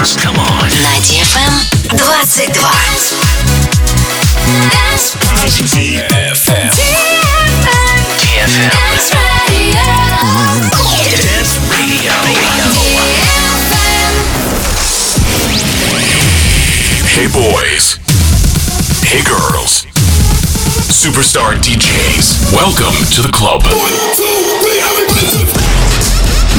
На DFM 22. DFM. Dance Radio. Dance Radio. Hey boys. Hey girls. Superstar DJs. Welcome to the club.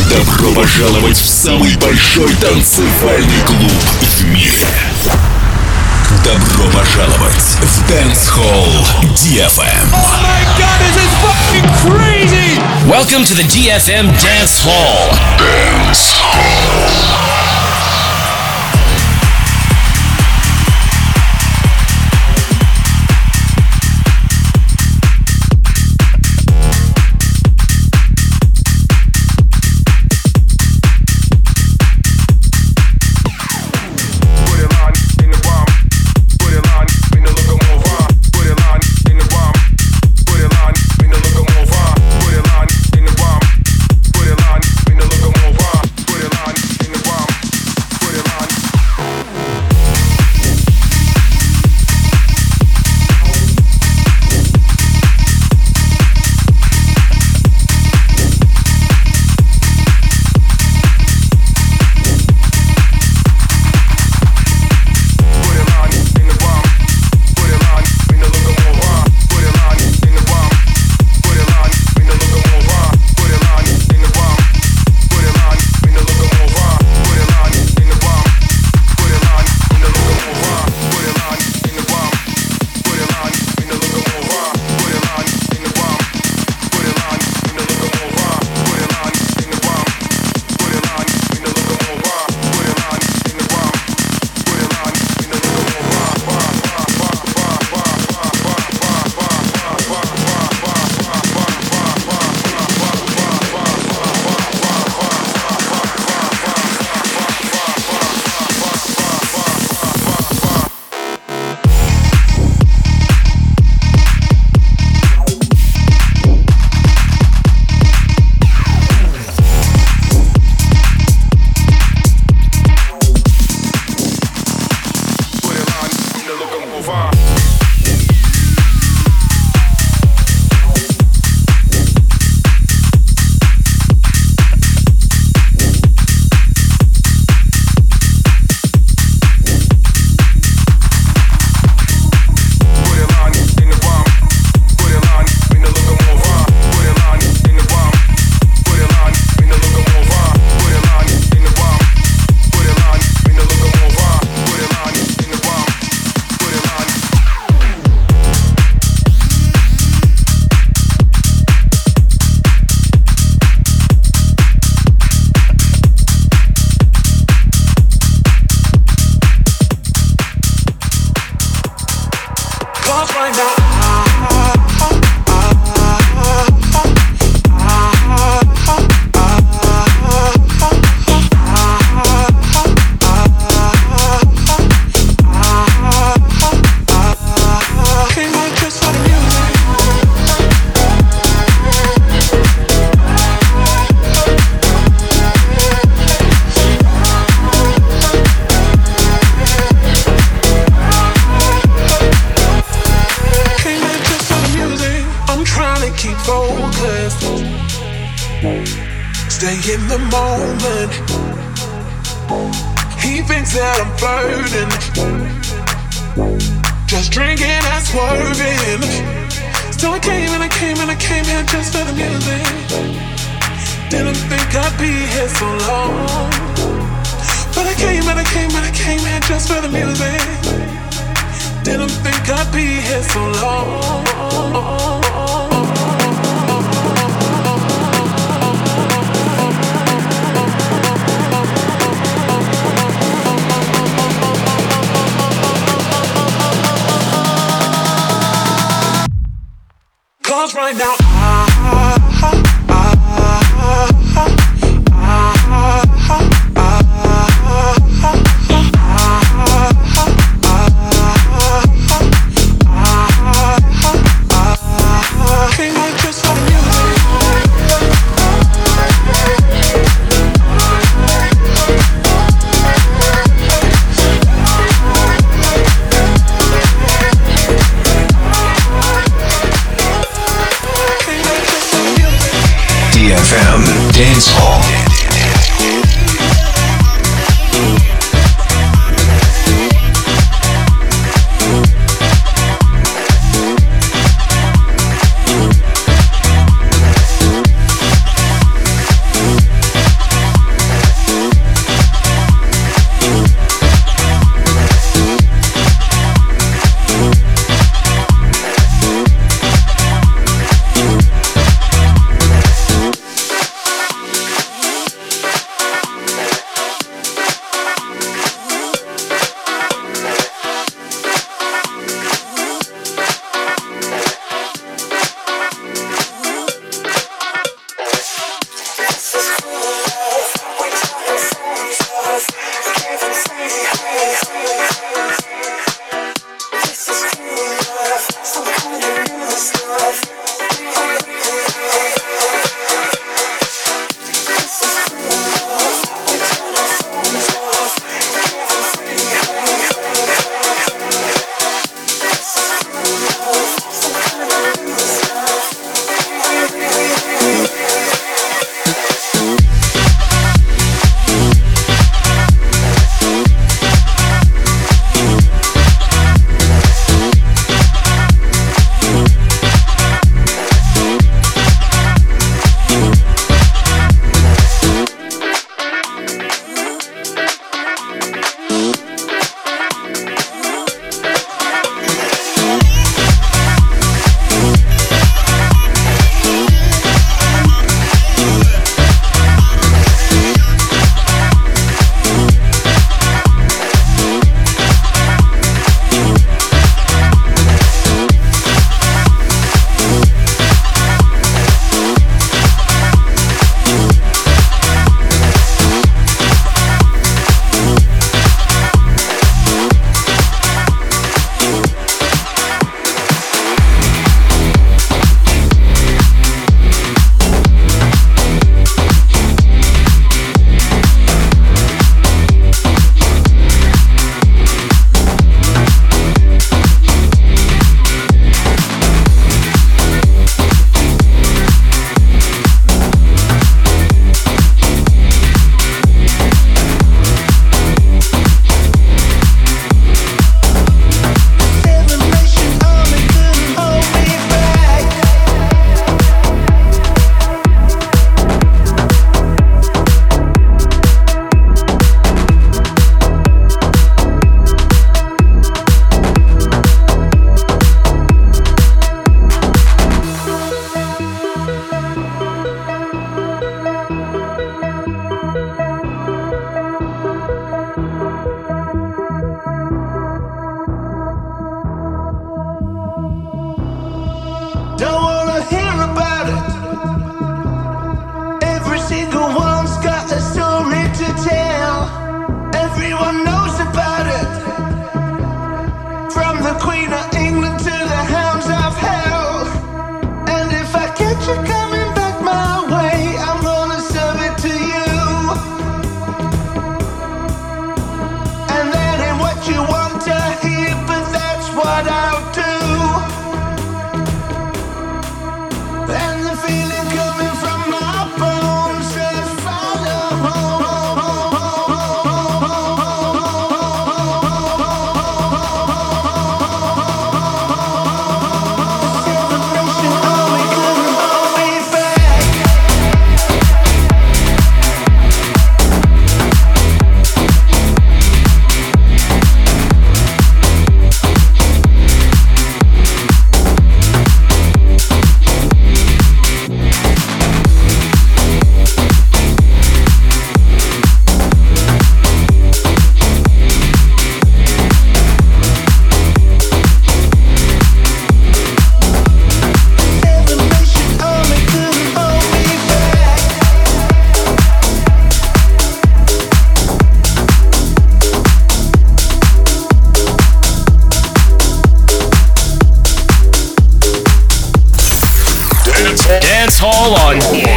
Добро пожаловать в самый большой танцевальный клуб в мире. Добро пожаловать в Dancehall DFM. Oh my God, this is fucking crazy! Welcome to the DFM Dancehall. Dancehall.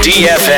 DFM.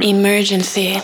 Emergency. Emergency.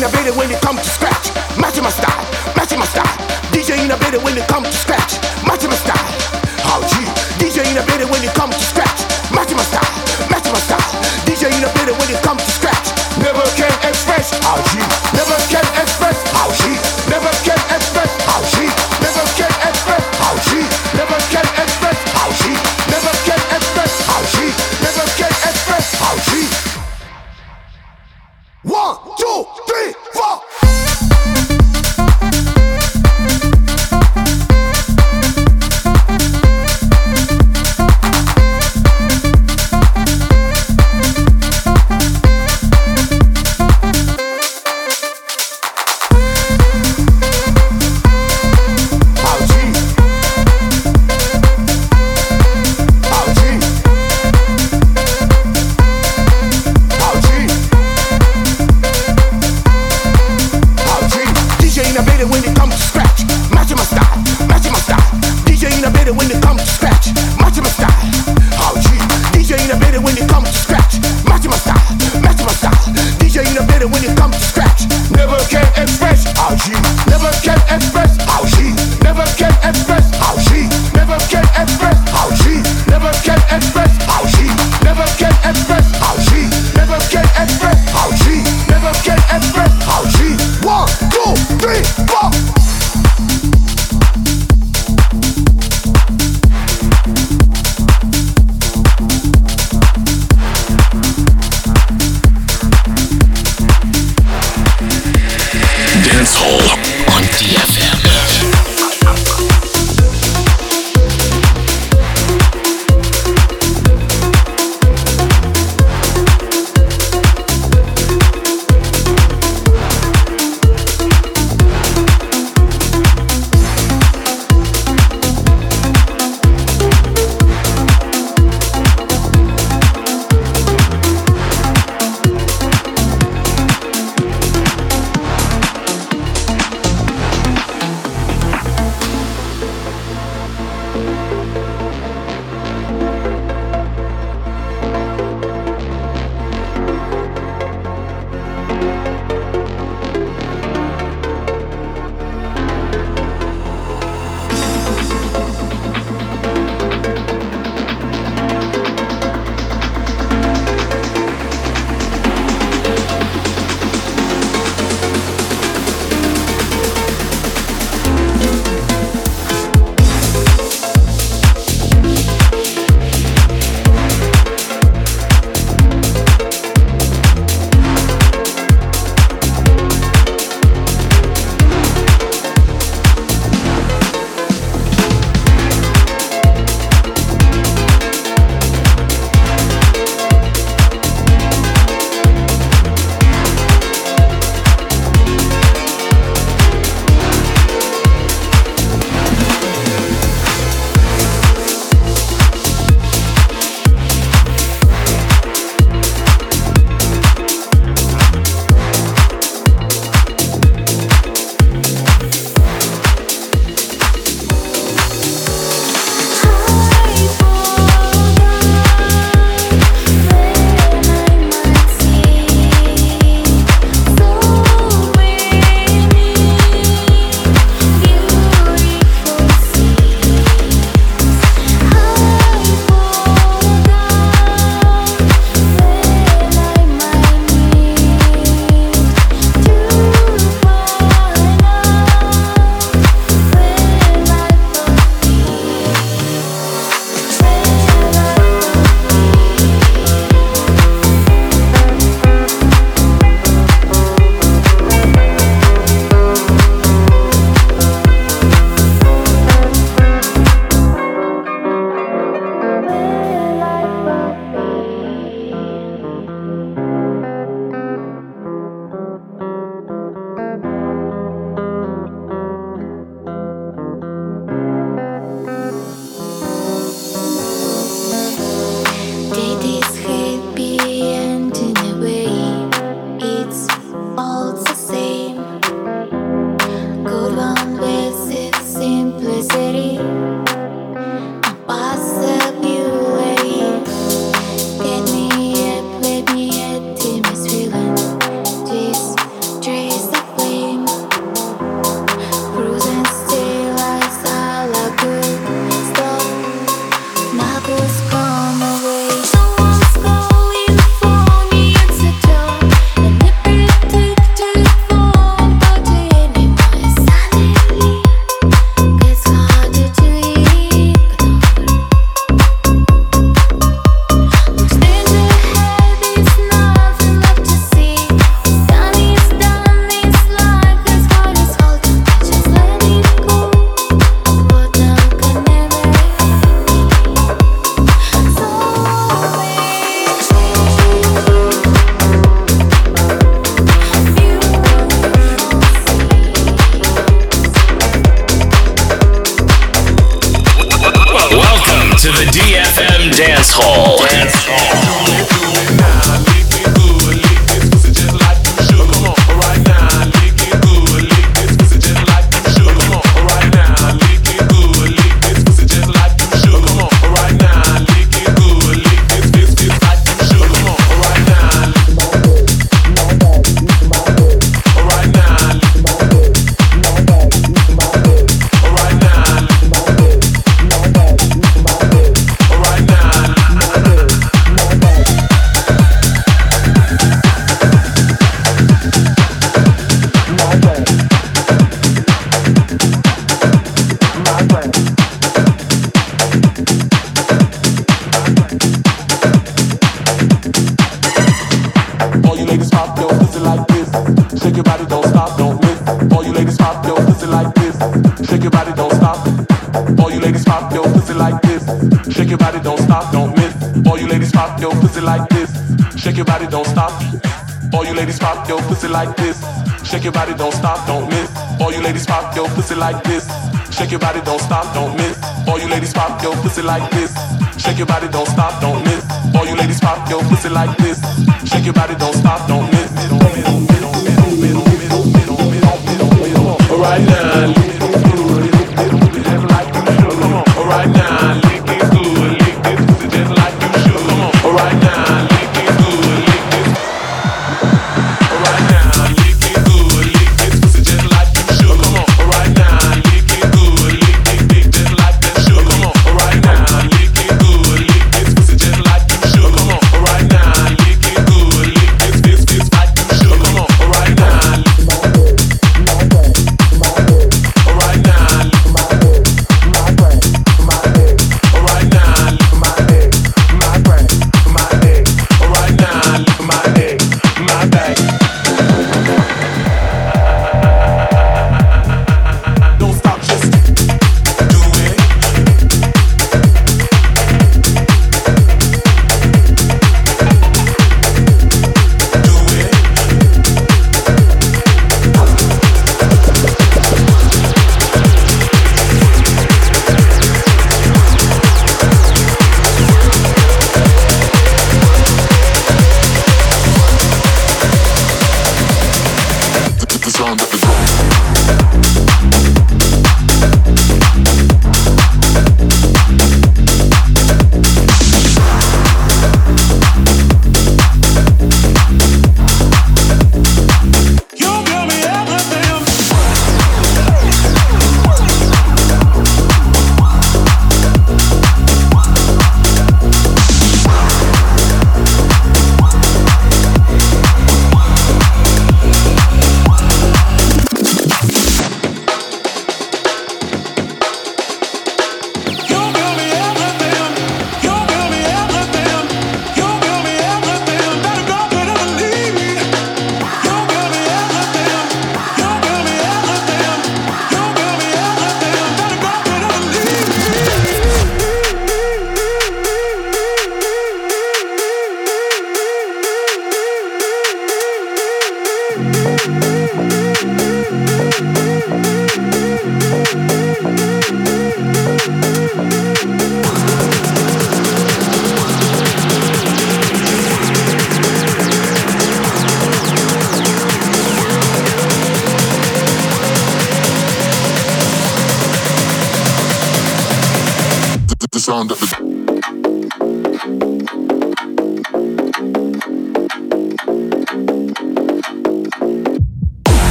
innovative when it comes to scratch. Matching my style, matching my style. DJ innovative when it comes to scratch. Matching my style. Oh gee, DJ innovative when it comes to scratch. Matching my style, matching my style. DJ innovative when it comes to scratch. Never can express. Oh gee, never can express. Oh gee, never can express. Oh gee, never can express. Oh gee, never can express. Oh gee, never can express. Oh gee, never can express. Oh gee. 1, 2, 3, 4.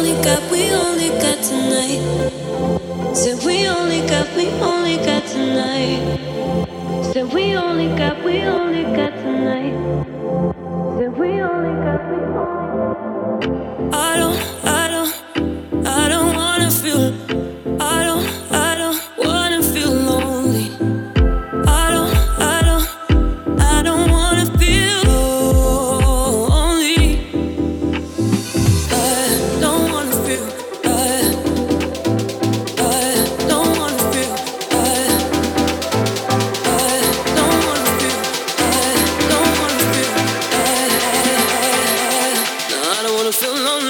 we only got tonight. Said we only got tonight. Said we only got tonight. Said we only got. I don't wanna feel. I don't wanna feel lonely. I don't wanna feel lonely. I don't wanna feel lonely.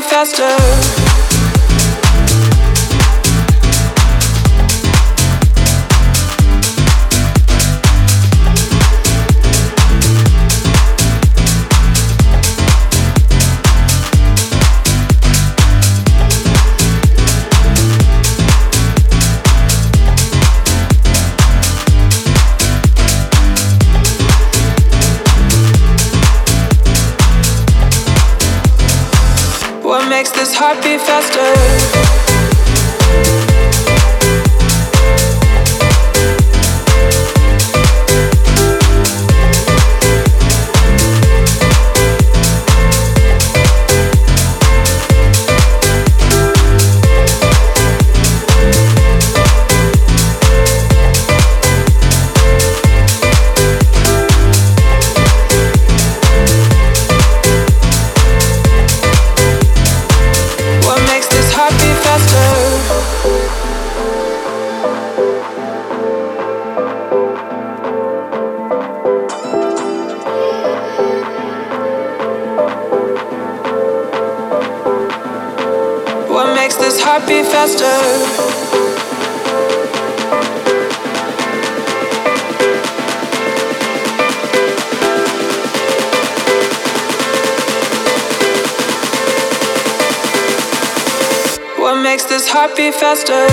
Faster. Makes this heart beat faster. This heart beat faster. What makes this heart beat faster?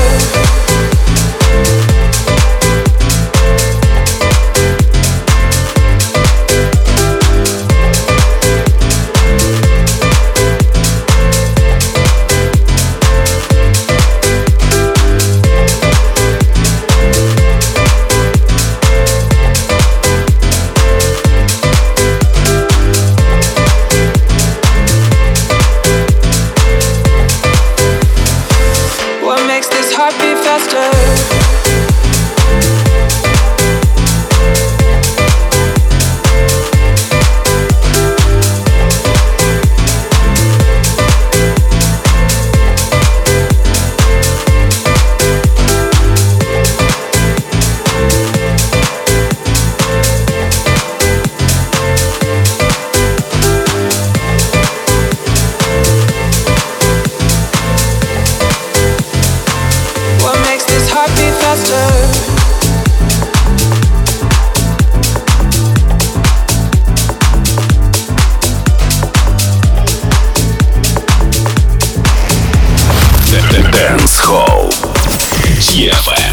Dancehall. DFM.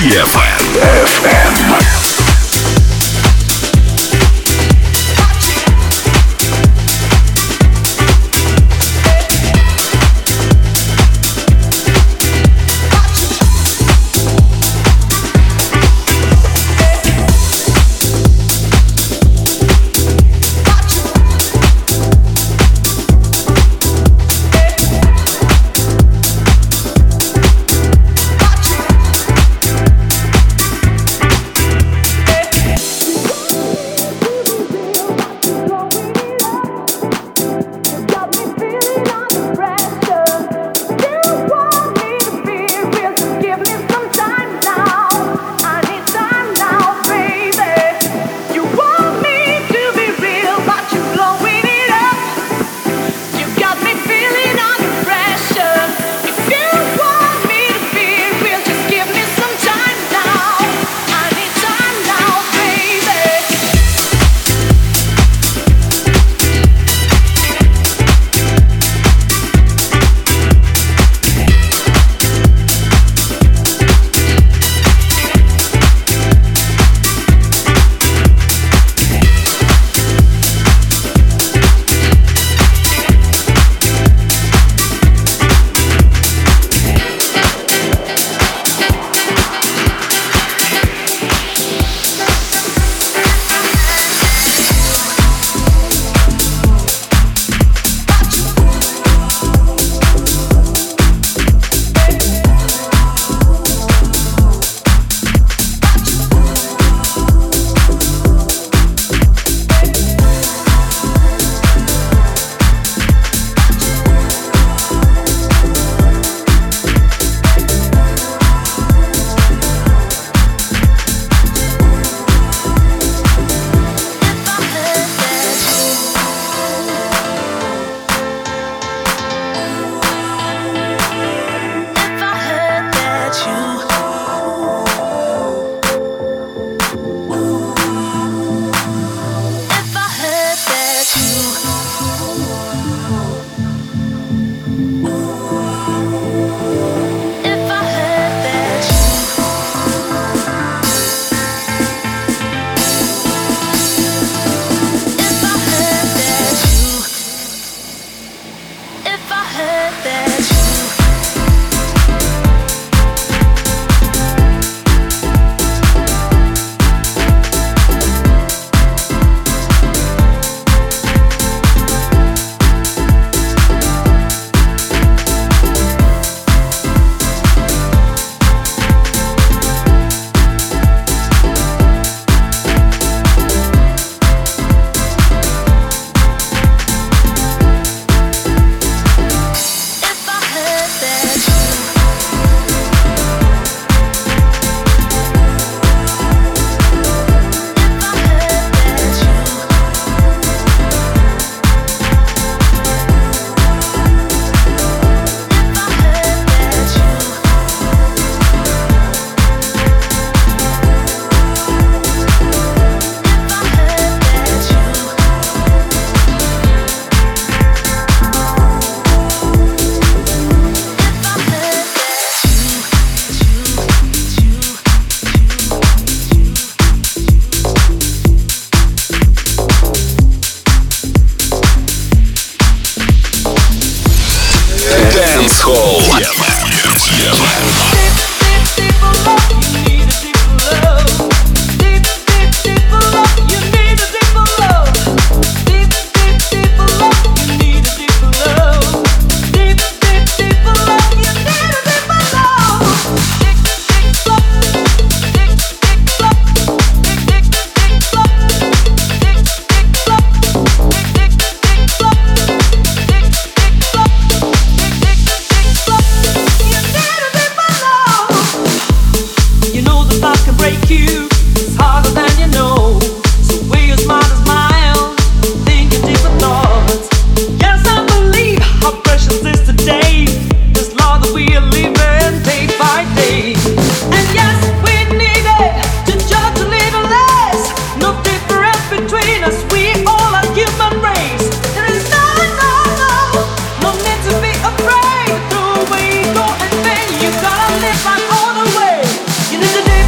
DFM. Dancehall. Yeah, man. Live my own way. You need to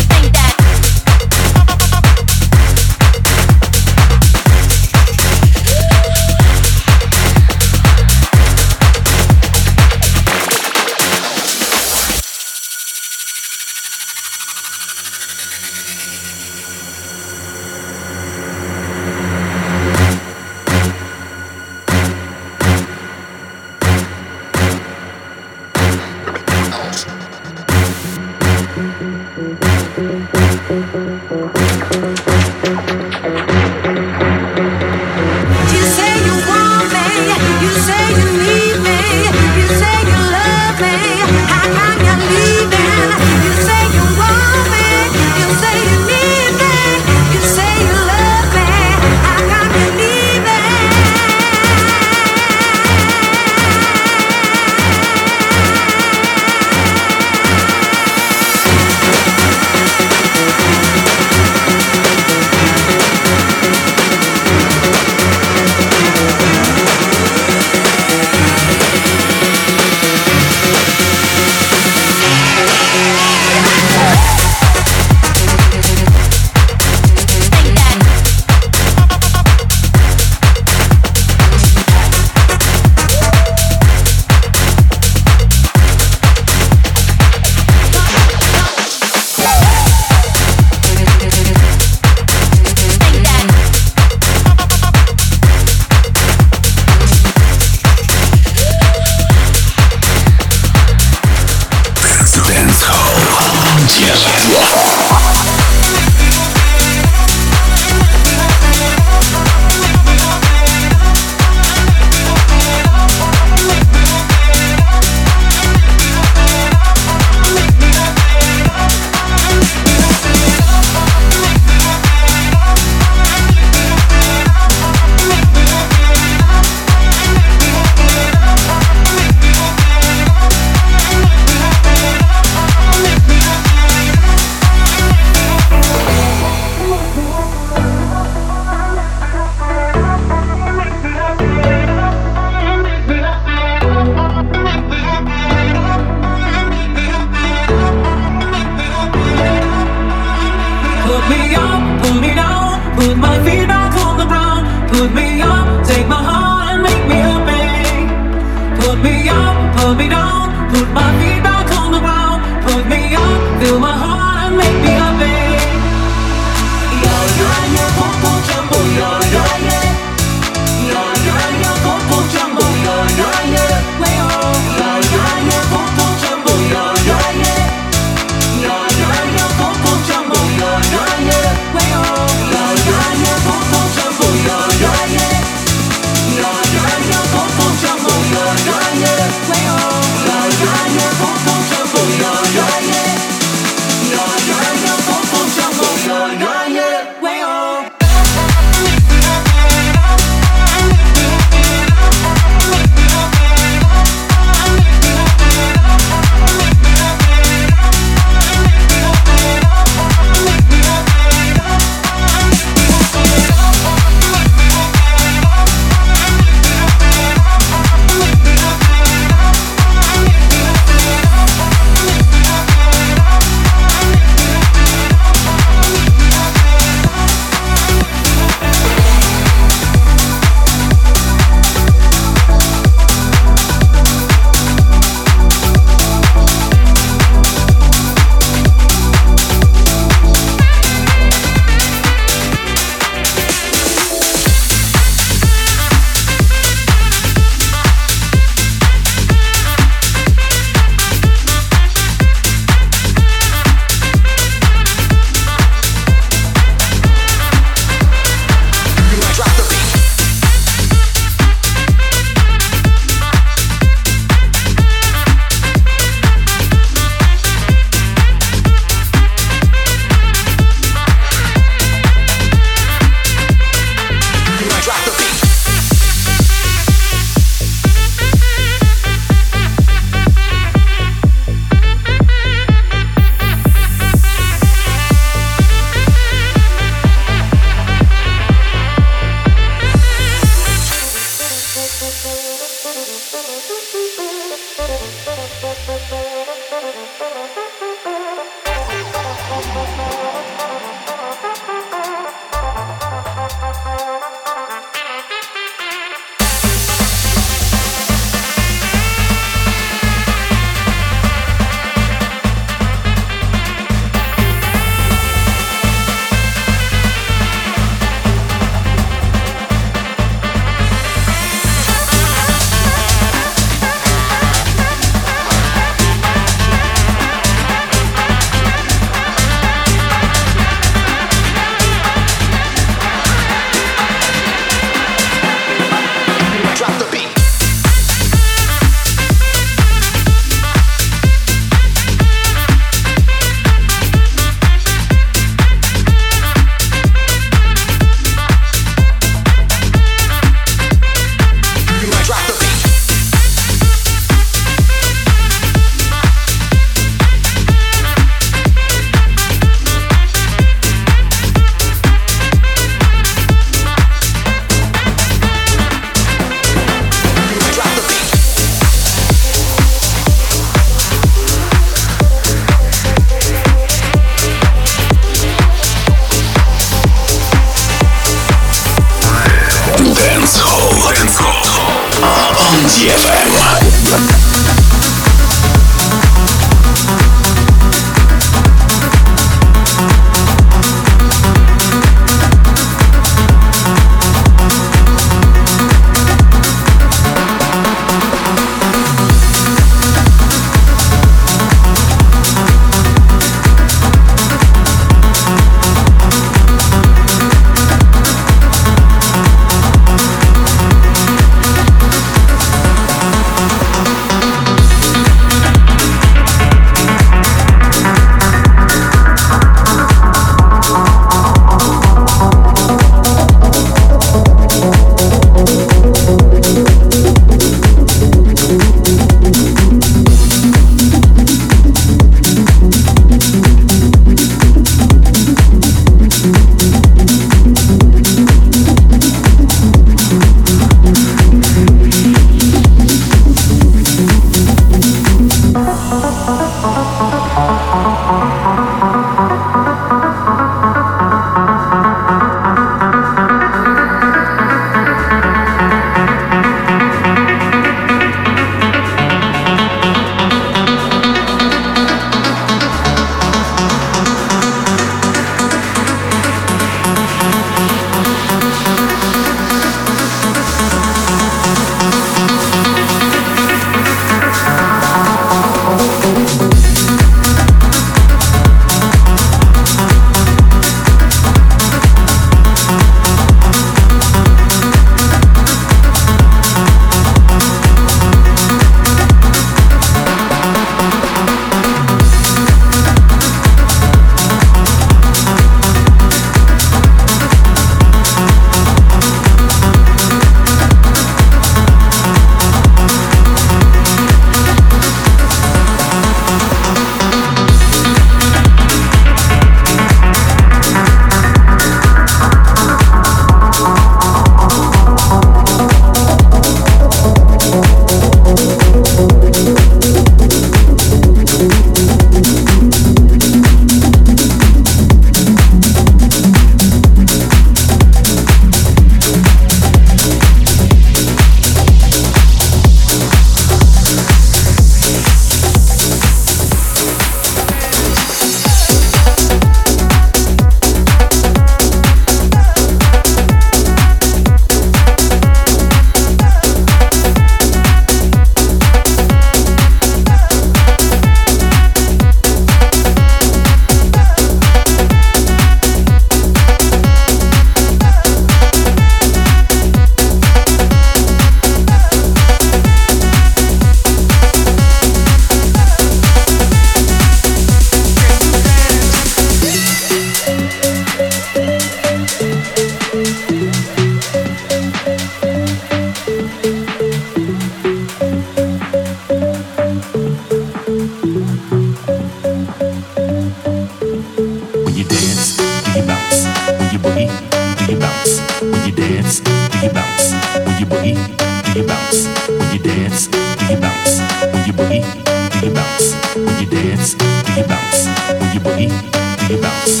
you dance, do you bounce? When you boogie, do you bounce? When you dance, do you bounce? When you boogie, do you bounce? When you dance, do you bounce? When you boogie, do you bounce?